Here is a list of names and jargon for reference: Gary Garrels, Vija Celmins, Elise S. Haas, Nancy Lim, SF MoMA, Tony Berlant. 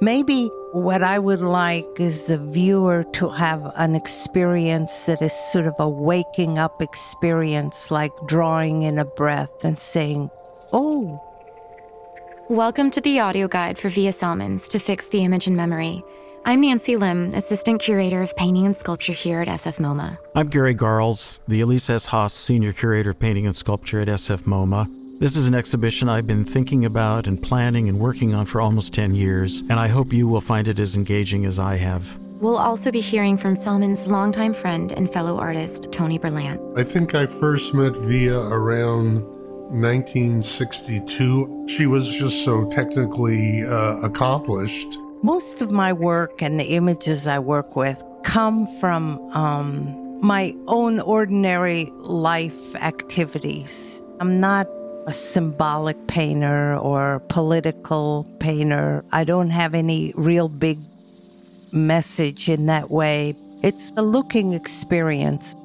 Maybe what I would like is the viewer to have an experience that is sort of a waking up experience, like drawing in a breath and saying, oh. Welcome to the audio guide for Vija Celmins to fix the image in memory. I'm Nancy Lim, Assistant Curator of Painting and Sculpture here at SF MoMA. I'm Gary Garrels, the Elise S. Haas Senior Curator of Painting and Sculpture at SF MoMA. This is an exhibition I've been thinking about and planning and working on for almost 10 years, and I hope you will find it as engaging as I have. We'll also be hearing from Celmins' longtime friend and fellow artist, Tony Berlant. I think I first met Vija around 1962. She was just so technically accomplished. Most of my work and the images I work with come from my own ordinary life activities. I'm not a symbolic painter or political painter. I don't have any real big message in that way. It's a looking experience.